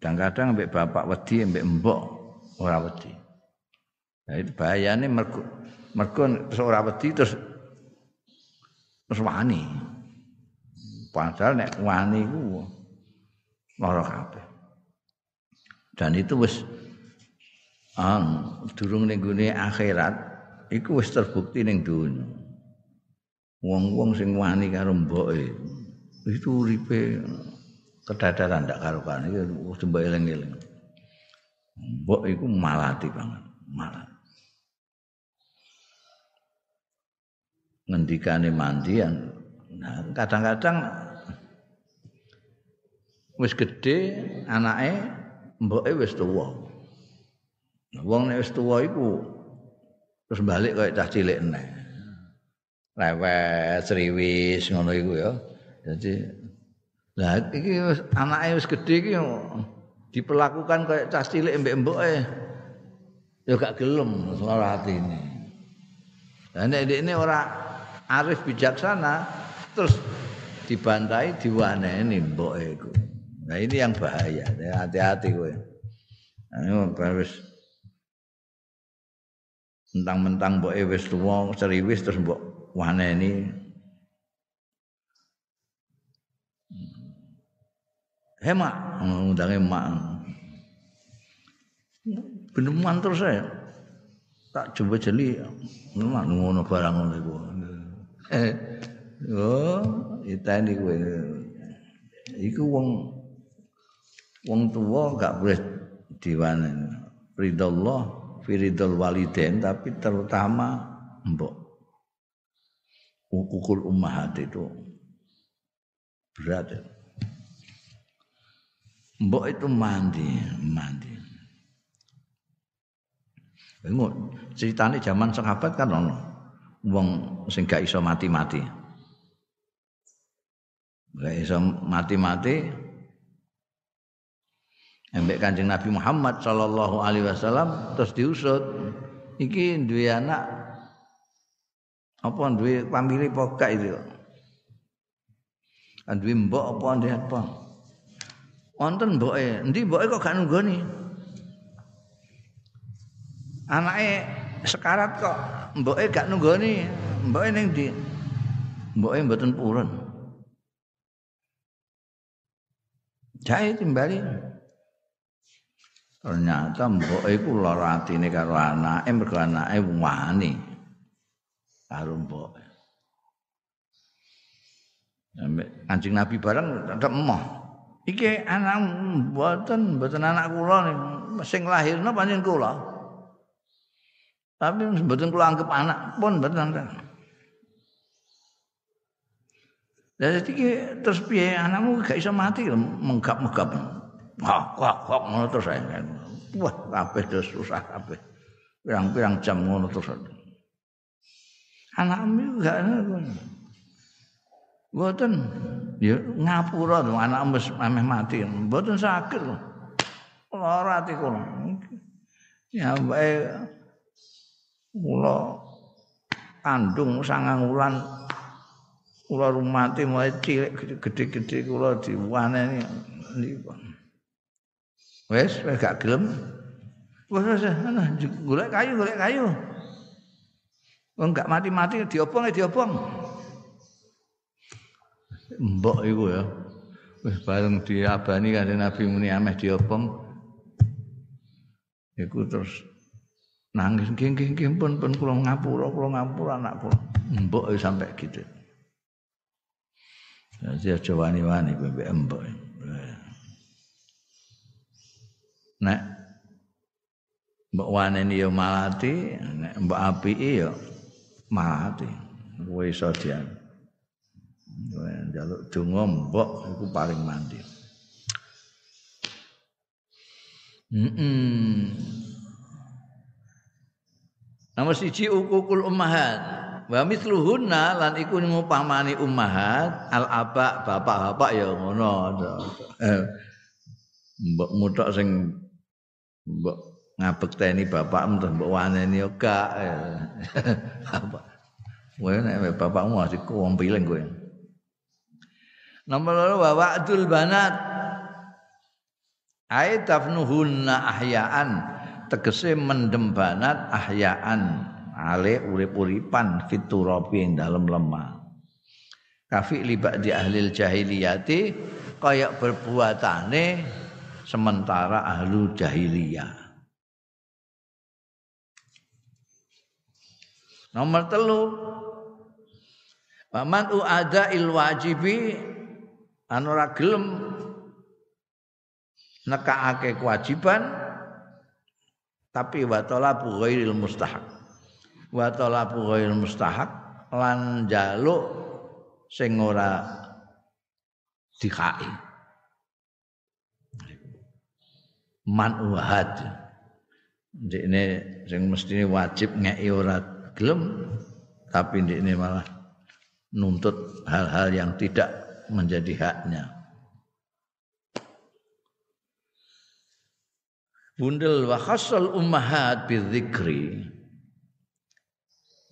kadang-kadang ambek bapak wedi, ambek mbok ora wedi. Nah itu bahayane mergo ora wedi terus wani. Padahal nek wani ku lara kabeh. Dan itu wis durung ning gone akhirat iku wis terbukti ning donya. Wong-wong sing wani karo mboke itu uripe kedadaran ndak karo-karo iki jembok eling-eling. Mbok iku malati banget, malati. Ngendikane mandian. Nah, kadang-kadang wis gedhe anake, mboke wis tuwa. Wong nek wis tuwa iku terus balik kaya cah cilik neh. Lewet, sriwis ngono iku ya. Jadi lah iki wis anake wis gedhe iki diperlakukan kaya cah cilik mbek mboke. Ya gak gelem lara atine. Lah nek ndekne ora arif bijaksana terus dibantai diwaneni mboke iku. Nah ini yang bahaya, hati-hati kowe. Ayo wis mentang-mentang mboke wis tuwa, seriwis terus mbok waneni. hemak, ngundang hemak. Beneman terus saya tak coba jeli, memang ngono barang ngono iku. Oh, ditani kowe. Iku wong tuwa gak boleh diwane. Ridallah fi ridal walidain, tapi terutama mbok. Hukukul ummahat itu berat. Mbok itu mandi. Engko critane zaman sahabat kan ono wong sing gak iso mati-mati. Gak iso mati-mati ambek Kanjeng Nabi Muhammad sallallahu alaihi wasallam terus diusut. Iki duwe anak apa duwe pamili pokak itu. Kan duwe mbok apa ndek apa. Wonten mboke, endi mboke kok gak nunggoni? Anake sekarat kok mboke gak nunggoni, mboke ning ndi? Mboke mboten purun. Jae timbali. Ternyata mboke iku lara atine karo anake, mergo anake wani karo mboke. Anjing Nabi bareng tetep emoh. Iki anak mboten anak kula sing lahirna pancen kula. Tapi mboten kula anggap anak pun mboten. Lah iki terus piye anakmu gak iso mati menggap-menggap. Kok ngono terus ae. Wah, kabeh terus susah kabeh. Pirang-pirang jam ngono terus. Anakmu gak ngono. Mboten ya ngapura to anak wis ameh mati mboten sakit lho lara ati kula ya bae kula kandung 9 bulan kula rumati mulai cilik gedhe-gedhe kula diwaneni niku wis gak gelem wis ana golek kayu wong gak mati-mati diobong mbok iku ya. Wis bareng diabani Kanjeng Nabi muni ameh diopong. Iku terus nangis nggih pun kula ngapura anak kula. Mbok sampe gitu. Ya aja wani-wani mbek mbok. Nek mbok waneni ya malati, nek mbok apiki ya malati. Kuwi iso dian. Jaluk donga mbok iku paling mandi. Nomor 1 ukukul ummahat. Wa mithluhunna lan iku ngumpamani ummahat al aba bapak-bapak ya ngono. Mbokmu tok sing mbok ngabekteni bapakmu terus mbok waneni yo gak. Bapak. Wae nek bapakmu asik wong piling kowe. Nomor 2 wa wa'dul banat ay tafnuhunna ahya'an tegese mendem banat ahya'an ale urip-uripan fiturabi ing dalem lemah kafi li ba'di ahlil jahiliyati kaya perbuatane sementara ahlu jahiliyah. Nomor 3 wa man u'ada il wajibi anu ora gelem nekakake kewajiban tapi wa talabu ghairil mustahaq lan njaluk sing ora dikai man'uhad ndekne sing mestine wajib ngeki ora gelem tapi ndekne malah nuntut hal-hal yang tidak menjadi haknya. Bundel wa khassal ummahat bizikri.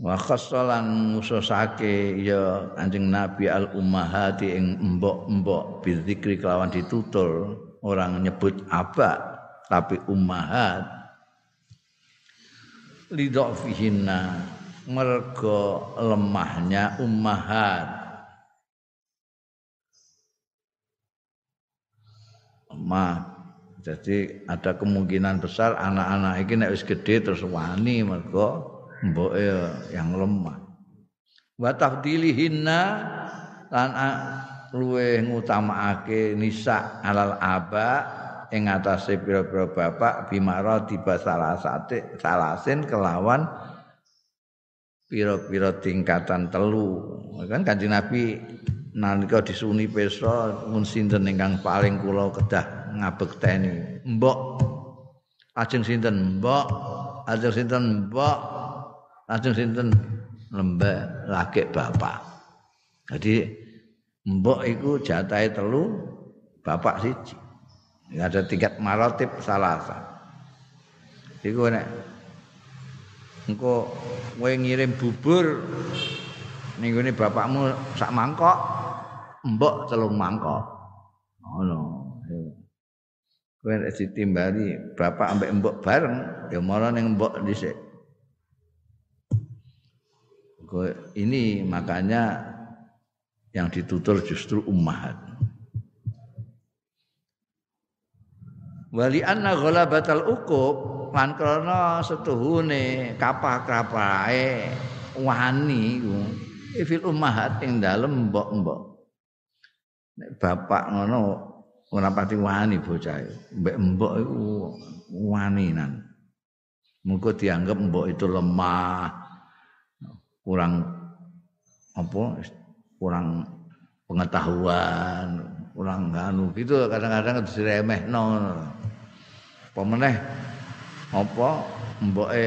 Wa khassalan mususake ya anjing Nabi al ummahati ing mbok-mbok bizikri kelawan ditutur orang nyebut abak tapi ummahat. Lidhafihinna mergo lemahnya ummahat. lemah. Jadi ada kemungkinan besar anak-anak iki nek wis gedhe terus wani mergo mboke yang lemah. Wa tafdilihinna lan luweh ngutamaake nisa alal aba ing atase pira-pira bapak bimara dibasalasate salasin kelawan pira-pira tingkatan telu. Kan Kanjeng Nabi nalika disuni pesa mun sinten ingkang paling kula kedah ngabekteni mbok ajeng sinten mbok ajeng sinten mbok ajeng sinten lembah lagek bapak. Jadi mbok iku jatahe telu bapak siji. Ada tingkat maratib salasa. Iku nek engko kowe ngirim bubur ning gone bapakmu sak mangkok mbok telung mangkok ngono. Kowe nek ditimbali bapak ambek mbok bareng ya mara ning mbok dhisik. Ini makanya yang ditutur justru ummahat. Wali anna ghalabatal uqub lan krana setuhune kapah-kapahe wani iku fil ummahat ing dalem mbok-mbok. Nek bapak ngono ora pati wani bocah iku mbek mbok iku waninan. Mengko dianggap mbok itu lemah, kurang pengetahuan, kurang anu gitu kadang-kadang diremehno. Apa meneh mboke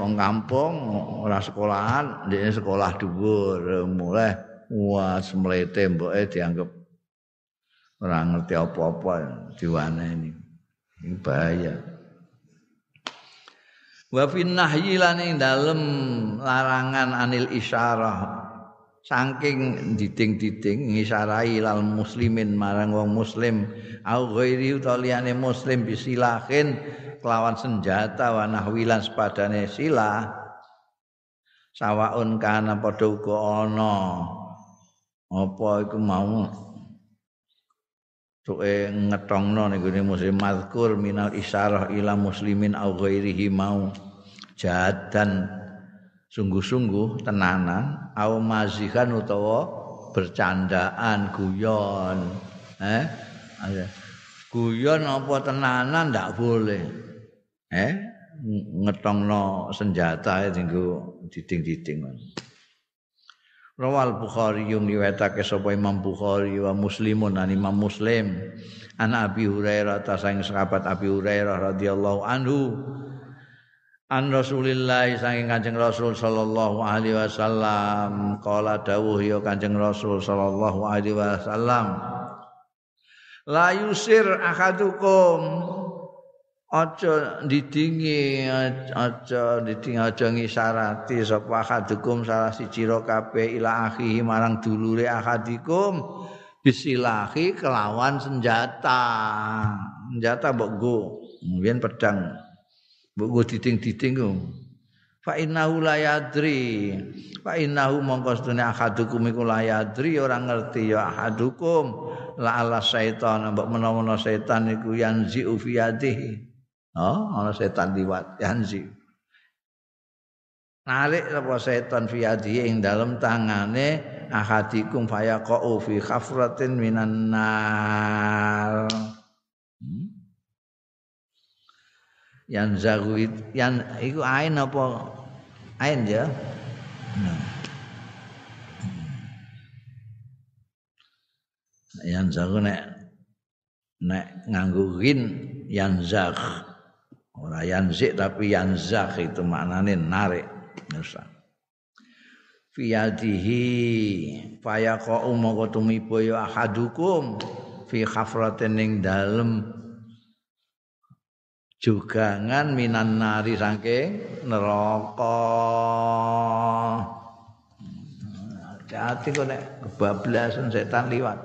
wong kampung ora sekolahan, ndekne sekolah dhuwur, mulai wis mlete mboke dianggap ora ngerti apa-apa diwaneni. Ini bahaya. Wa fin nahyi lan ing dalem larangan anil isyarah. Saking diding-diding ngisarai lal muslimin marang wong muslim au ghairi utawa liyane muslim bisilahin kelawan senjata wa nahwilan sepadane silah. Sawaun kana padha uga ana. Apa iku mau tuke ngetongno niku muslim mazkur minal isyarah ila muslimin au ghairihi mau jadan sungguh-sungguh tenanan au mazihan utawa bercandaan guyon guyon apa tenanan ndak boleh ngetongno senjata dinggo diding-diding. Rawal Bukhari yang riwayatake sapa Imam Bukhari wa Muslimun an Imam Muslim an Abi Hurairah tasang sahabat Abi Hurairah radhiyallahu anhu an Rasulillah saking Kanjeng Rasul sallallahu alaihi wasallam qala dawuh ya Kanjeng Rasul sallallahu alaihi wasallam la yusir ahadukum aja ndidingi aja ngisarati sapa ahadukum salah siji ro kabeh ila akhihi marang dulure ahadikum bisilahi kelawan senjata mbok nggo mbiyen pedang mbok nggo diding-diding ku fa innahu la yadri fa innahu mongko sedene ahadukum iku la yadri ora ngerti ya ahadukum la ala syaitan mbok menawa setan iku yanzi fi yadihi. Oh, ana setan liwat yanzi. Narik apa setan fiadi ing dalam tangane ahadikum fayaqau fi khafratin minan nar. Yan zaguit yan iku ain apa ain ya. Yan zagu nek nganggo gin yan zag. Ora yanzik tapi yanzak itu maknane narik nusa. Fi yadihi fayaqa mongko tumiba ya ahadukum fi khafratin ing dalem jugangan minan nari saking neraka. Hati-hati kok nek kebablasan setan liwat.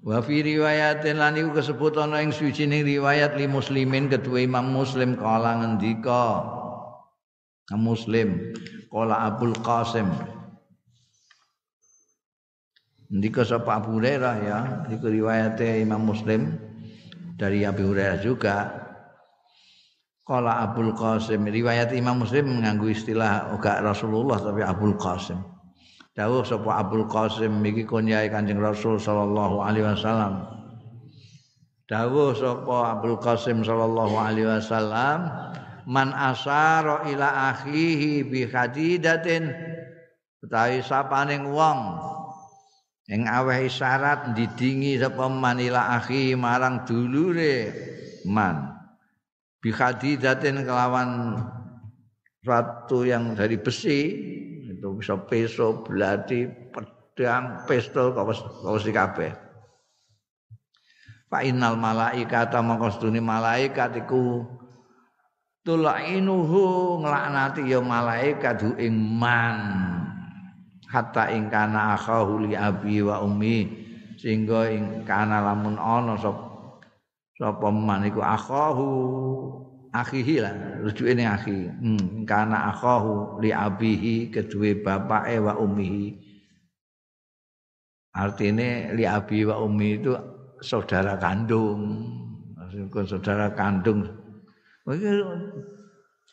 Wa fi riwayatin lan iku disebut ana ing suwijining riwayat li muslimin kedua Imam Muslim kala ngendika Muslim kala Abul Qasim Ndika sapa Abu Hurairah ya, iku riwayate Imam Muslim dari Abu Hurairah juga. Qala Abul Qasim, riwayat Imam Muslim menganggo istilah uga Rasulullah tapi Abul Qasim. Dawuh sapa Abul Qasim iki kunyae Kanjeng Rasul sallallahu alaihi wasallam. Dawuh sapa Abul Qasim sallallahu alaihi wasallam, man asara ila akhihi bi hadidatin, utawi sapaning wong ing aweh isyarat ndidingi sapa man ila akhi marang dulure man. Bihadidatin kelawan suatu yang dari besi itu, bisa peso, belati, pedang, pistol, kawas di kabeh. Fa innal malaikata maqastuni malaikat iku tulainuhu nglaknati ya malaikat hu ing man hatta ing kana akhahu li abi wa ummi, sehingga ing kana lamun ana sapa man iku akhahu akhihi lah, rujuke ning akhi. Kana akhahu li abihi kedue bapake wa ummihi. Artine li abi wa ummi itu saudara kandung. Maksudku saudara kandung.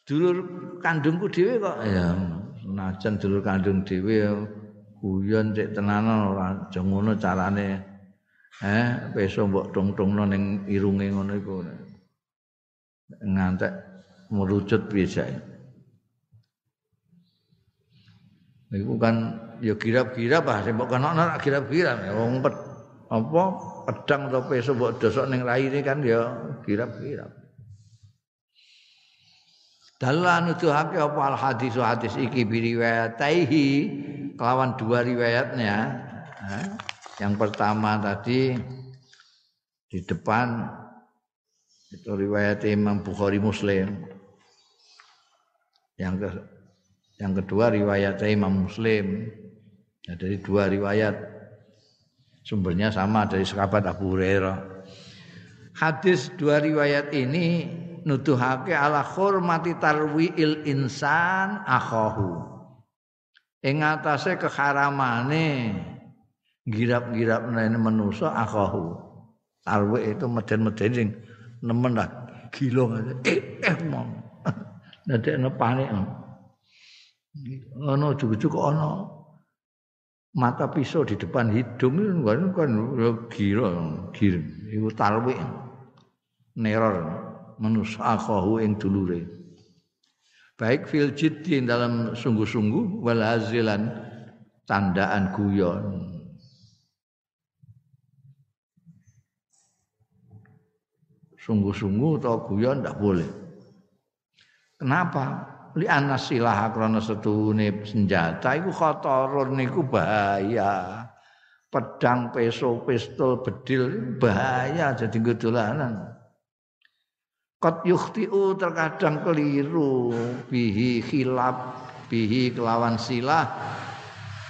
Dulur kandungku dhewe kok ya, senajan dulur kandung dhewe guyon cek tenanan ora aja ngono carane. Besok mbok tungtungno ning irunge ngono iku. Ngantek merucut biasanya. Iku kan ya girap-girap ah, sembok kan ana girap-girap. Wong apa pedang atau peso mbok dosok ning raine kan ya girap-girap. Dalan nuduhake apa al hadis hadis iki biriwayataihi kelawan dua riwayatnya. Yang pertama tadi di depan itu riwayat Imam Bukhari Muslim. Yang kedua riwayat Imam Muslim. Ya, dari dua riwayat sumbernya sama dari sahabat Abu Hurairah. Hadis dua riwayat ini nuduhake ala khurmati tarwiil insan akhahu. Ing atase keharamane girap-girap nene manusa akhahu. Tarwi itu meden-meden sing nemen lah gilong mon ndekne panik ana jujuk ana mata pisau di depan hidung ngono kan gila gir iku tarwi neror manusa akhahu ing dulure baik fil jiddi dalam sungguh-sungguh wal hazilan tandaan guyon. Sungguh-sungguh atau guyon tidak boleh. Kenapa? Li'anna silaha krana setuhune senjata iku khatarun niku bahaya. Pedang, peso, pistol, bedil bahaya jadi nggo dolanan. Qad yukhti'u terkadang keliru bihi khilaf bihi kelawan silah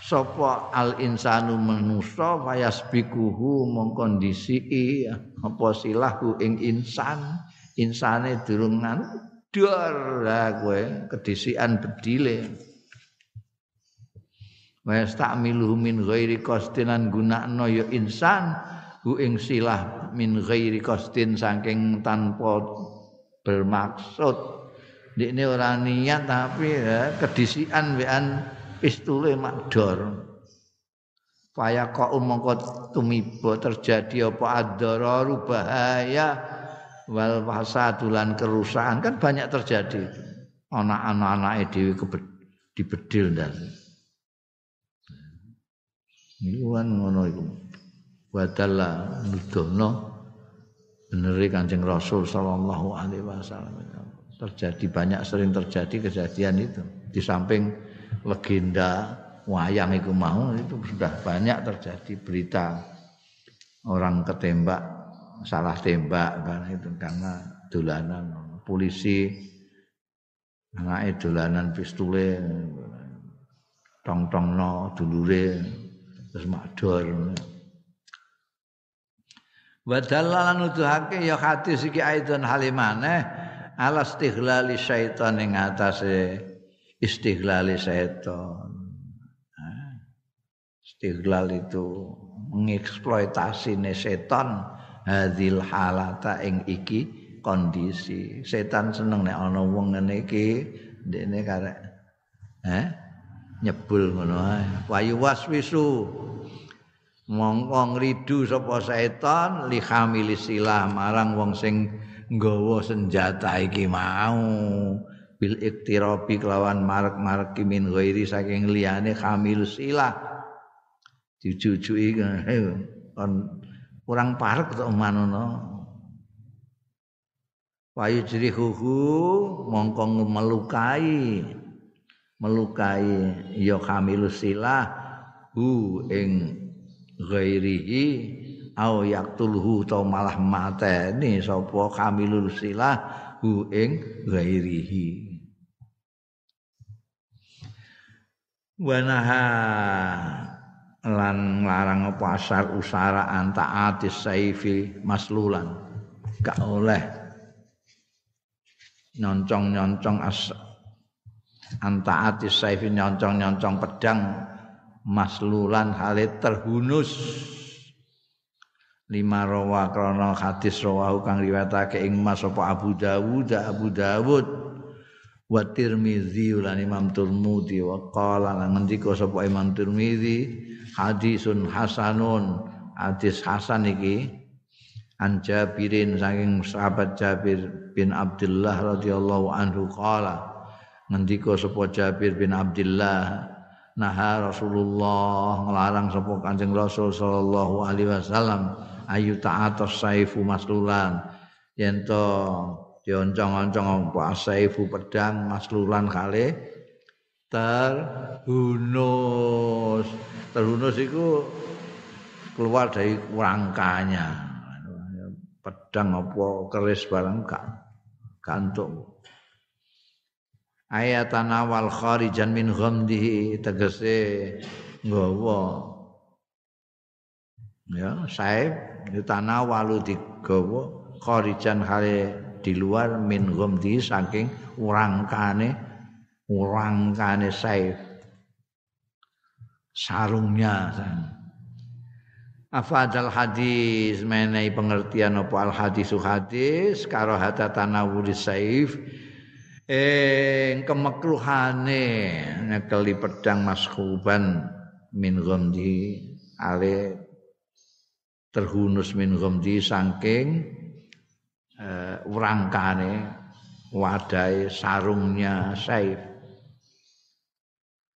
sapa al insanu manusa fayasbikuhu mengkondisi apa silahu ing insan insane durung ndur lah kowe kedisian bedile wes takmilu min ghairi qasdinan gunakno ya insan hu ing silah min ghairi qasdin saking tanpa bermaksud ndekne ora niat tapi ya, kedisian wean pistule makdor. Faya qaum mongko tumiba terjadi apa adzararu bahaya wal fasatulan kerusakan kan banyak terjadi. Ana anak-anake dhewe dibedil ndan. Iku kan ngono iku. Wadalla nudono benere Kanjeng Rasul sallallahu alaihi wasallam. Terjadi banyak sering terjadi kejadian itu di samping legenda wayang iku mau itu sudah banyak terjadi berita orang ketembak salah tembak karena itu karena dolanan polisi anake dolanan pistule tong-tongno dulure terus makdor. Wa dalalan nuduhake ya hadis iki aidon halimane ala istighlali syaitan ing atase istighlali setan. Istiqlal itu mengeksploitasi setan hadil halata ing iki kondisi. Setan seneng nek ana wong ngene iki ndekne karek nyebul ngono ae. Wa yuwaswisu mongko ngridu sapa setan li hamil silah marang wong sing nggawa senjata iki mau. Bil iktirabi kelawan marek-marek min ghairi saking liyane hamil silah. Dijujuki kan kurang parek to manono. Wayu jrihuhu mongko melukai. Melukai ya kamilus silah hu ing ghairihi au yaqtulhu ta malah mateni sapa kamilus silah hu ing ghairihi. Wanaha lan larang apa asar usara anta'atis saifi maslulan gak oleh nyoncong-nyoncong anta'atis saifi nyoncong-nyoncong pedang maslulan hale terhunus lima rawa krana hadis rawahu kang riwayatake ing Mas apa Abu Dawud wa Tirmizi lan Imam Tirmizi wa qala lan ngendika sapa Imam Tirmizi hadisun hasanun hadis hasan iki an Jabirin saking sahabat Jabir bin Abdullah radhiyallahu anhu qala ngendika sapa Jabir bin Abdullah naha Rasulullah nglarang sapa Kanjeng Rasul sallallahu alaihi wasallam ayu ta'atas saifu maslulan yen to dioncong-oncong apa saifu pedang maslulan kale terhunus. Terhunus itu keluar dari rangkanya. Pedang apa keris barang gantung. Ayatan awal kharijan min ghamdihi tegese nggawa. Ya, saif ditanawalu digawa kharijan kale di luar min ghamdi saking urangkane saif sarungnya. Afadal hadis menai pengertian apa al hadisu hadis karahata tanawuri saif ing kemakruhane nyekeli pedang maskuban min ghamdi ale terhunus min ghamdi saking urangkane wadai sarungnya saif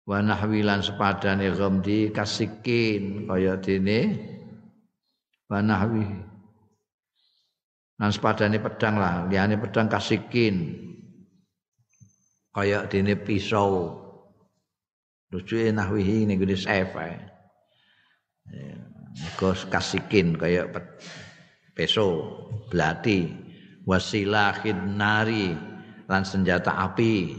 wa nahwilan sepadane ghamdi kasikin kaya dene wa nahwi lan sepadane pedang lah liyane pedang kasikin kaya dene pisau lucu nahwihi ning gone saif ae kos kasikin kaya pisau belati wasilahid nari lan senjata api.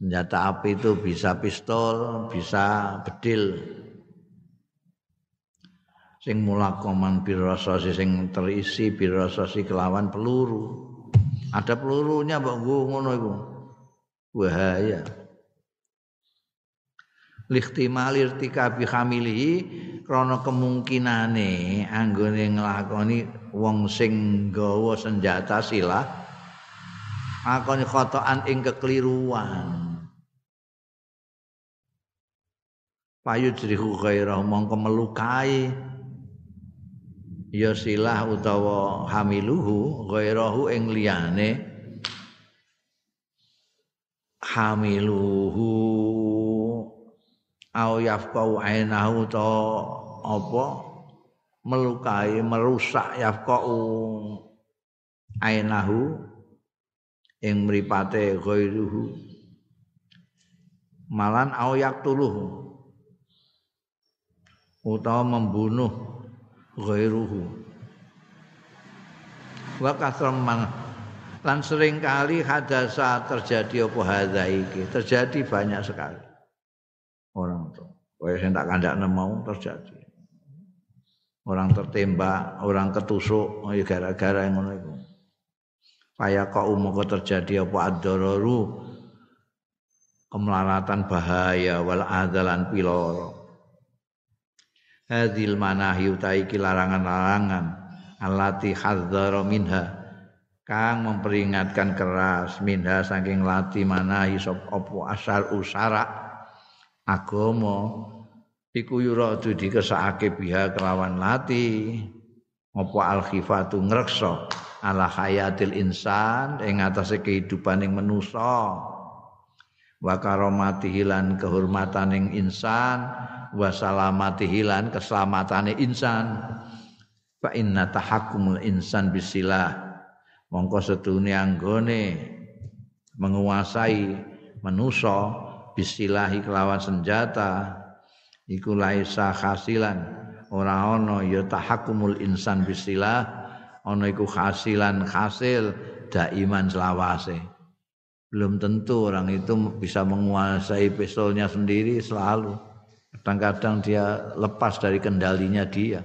Senjata api itu bisa pistol, bisa bedil. Sing mulakoman birasasi sing terisi birasasi kelawan peluru. Ada pelurunya mbok ngono iku. Bahaya. Lihtimal irtikabi hamilihi krana kemungkinane anggone nglakoni wong sing nggawa senjata silah akoni khotoan ing kekeliruan payujrihu ghairah mongko melukai ya silah utawa hamiluhu ghairahu ing liyane hamiluhu au yafqau ainahu ta apa melukai merusak yafqau ainahu ing mripate ghairuhu malan au yaqtuluhu utawa membunuh ghairuhu wa kasram lan sering kali hadasa terjadi apa hadza iki terjadi banyak sekali orang itu, kaya sing tak kandakne mau terjadi. Orang tertembak, orang ketusuk, gara-gara yang ngono iku. Kaya kok umoko terjadi apa ad-dararu, kemlaratan bahaya wal adalan piloro. hadzal manahi utai larangan-larangan allati hadzara minha kang memperingatkan keras minha saking lati manahi sop opo asal usara agama iku yuradu dikesake biha kelawan lati opo al-khifatu ngreksa ala hayatil insan ing atase kehidupaning manusa wa karomatihi lan kehormataning insan wa salamatihi lan keselamatane insan fa inna tahakkumul insan bisilah mongko sedune anggone menguasai manusa bisilahi kelawan senjata iku laisa khasilan ora ana ya tahakkumul insan bisilah ana iku khasilan khasil daiman selawase. Belum tentu orang itu bisa menguasai pistolnya sendiri selalu, kadang-kadang dia lepas dari kendalinya dia.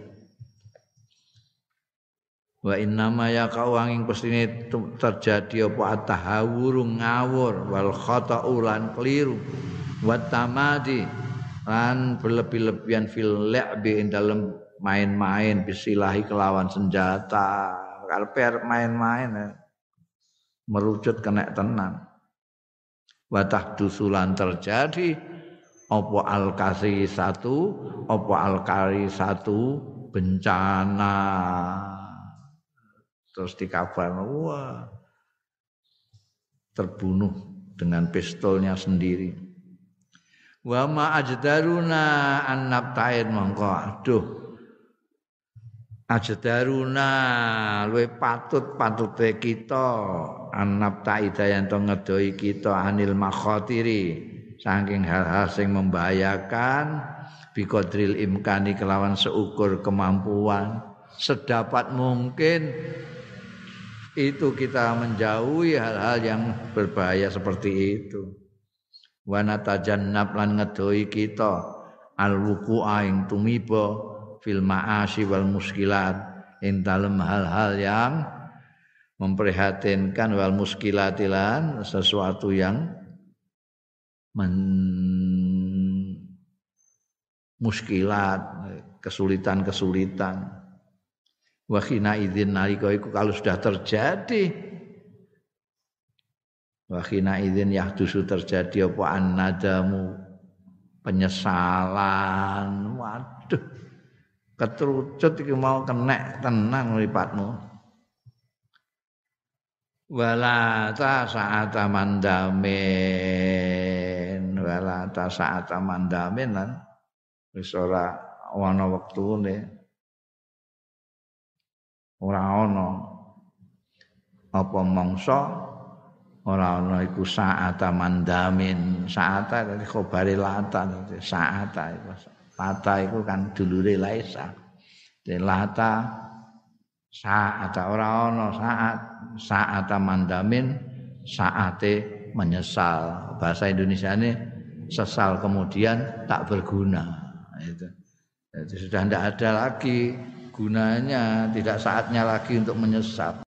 Wa innama ya kawanging pesine terjadi apa tahawur ngawur wal khata'u lan keliru wa tamadi lan berlebih-lebihan fil la'bi ing dalem main-main bisilahi kelawan senjata karep main-main merucut kena tenan wa tahdusulan terjadi apa al-kasi satu apa al-kari satu bencana. Terus dikabar, wah, terbunuh dengan pistolnya sendiri. Wa ma ajdaruna an nabta'id mongko. Aduh. Ajdaruna luwe patut-patute kita an nabta'id yen to ngedoi kita anil makhatiri saking hal-hal sing membahayakan biqadril imkani kelawan seukur kemampuan sedapat mungkin. Itu kita menjauhi hal-hal yang berbahaya seperti itu. Wa natajannab lan ngedohi kita al-wuku'a ing tumiba fil ma'asi wal muskilat ing dalem hal-hal yang memprihatinkan wal muskilatilan sesuatu yang muskilat kesulitan-kesulitan. Wa khina idzin nalika iku kalau sudah terjadi wa khina idzin yahdusu terjadi apa annadamu penyesalan. Waduh, ketrucut iki mau kena tenang lipatmu. Wala ta saata mandamin lan wis ora ana wektune. Ora ana apa mangsa ora ana iku saata mandamin saata dari khabari lata saata iku lata iku kan dulure laisa de lata saata ora ana saat saata mandamin saate menyesal bahasa Indonesiane sesal kemudian tak berguna itu. Jadi sudah tidak ada lagi gunanya, tidak saatnya lagi untuk menyesal.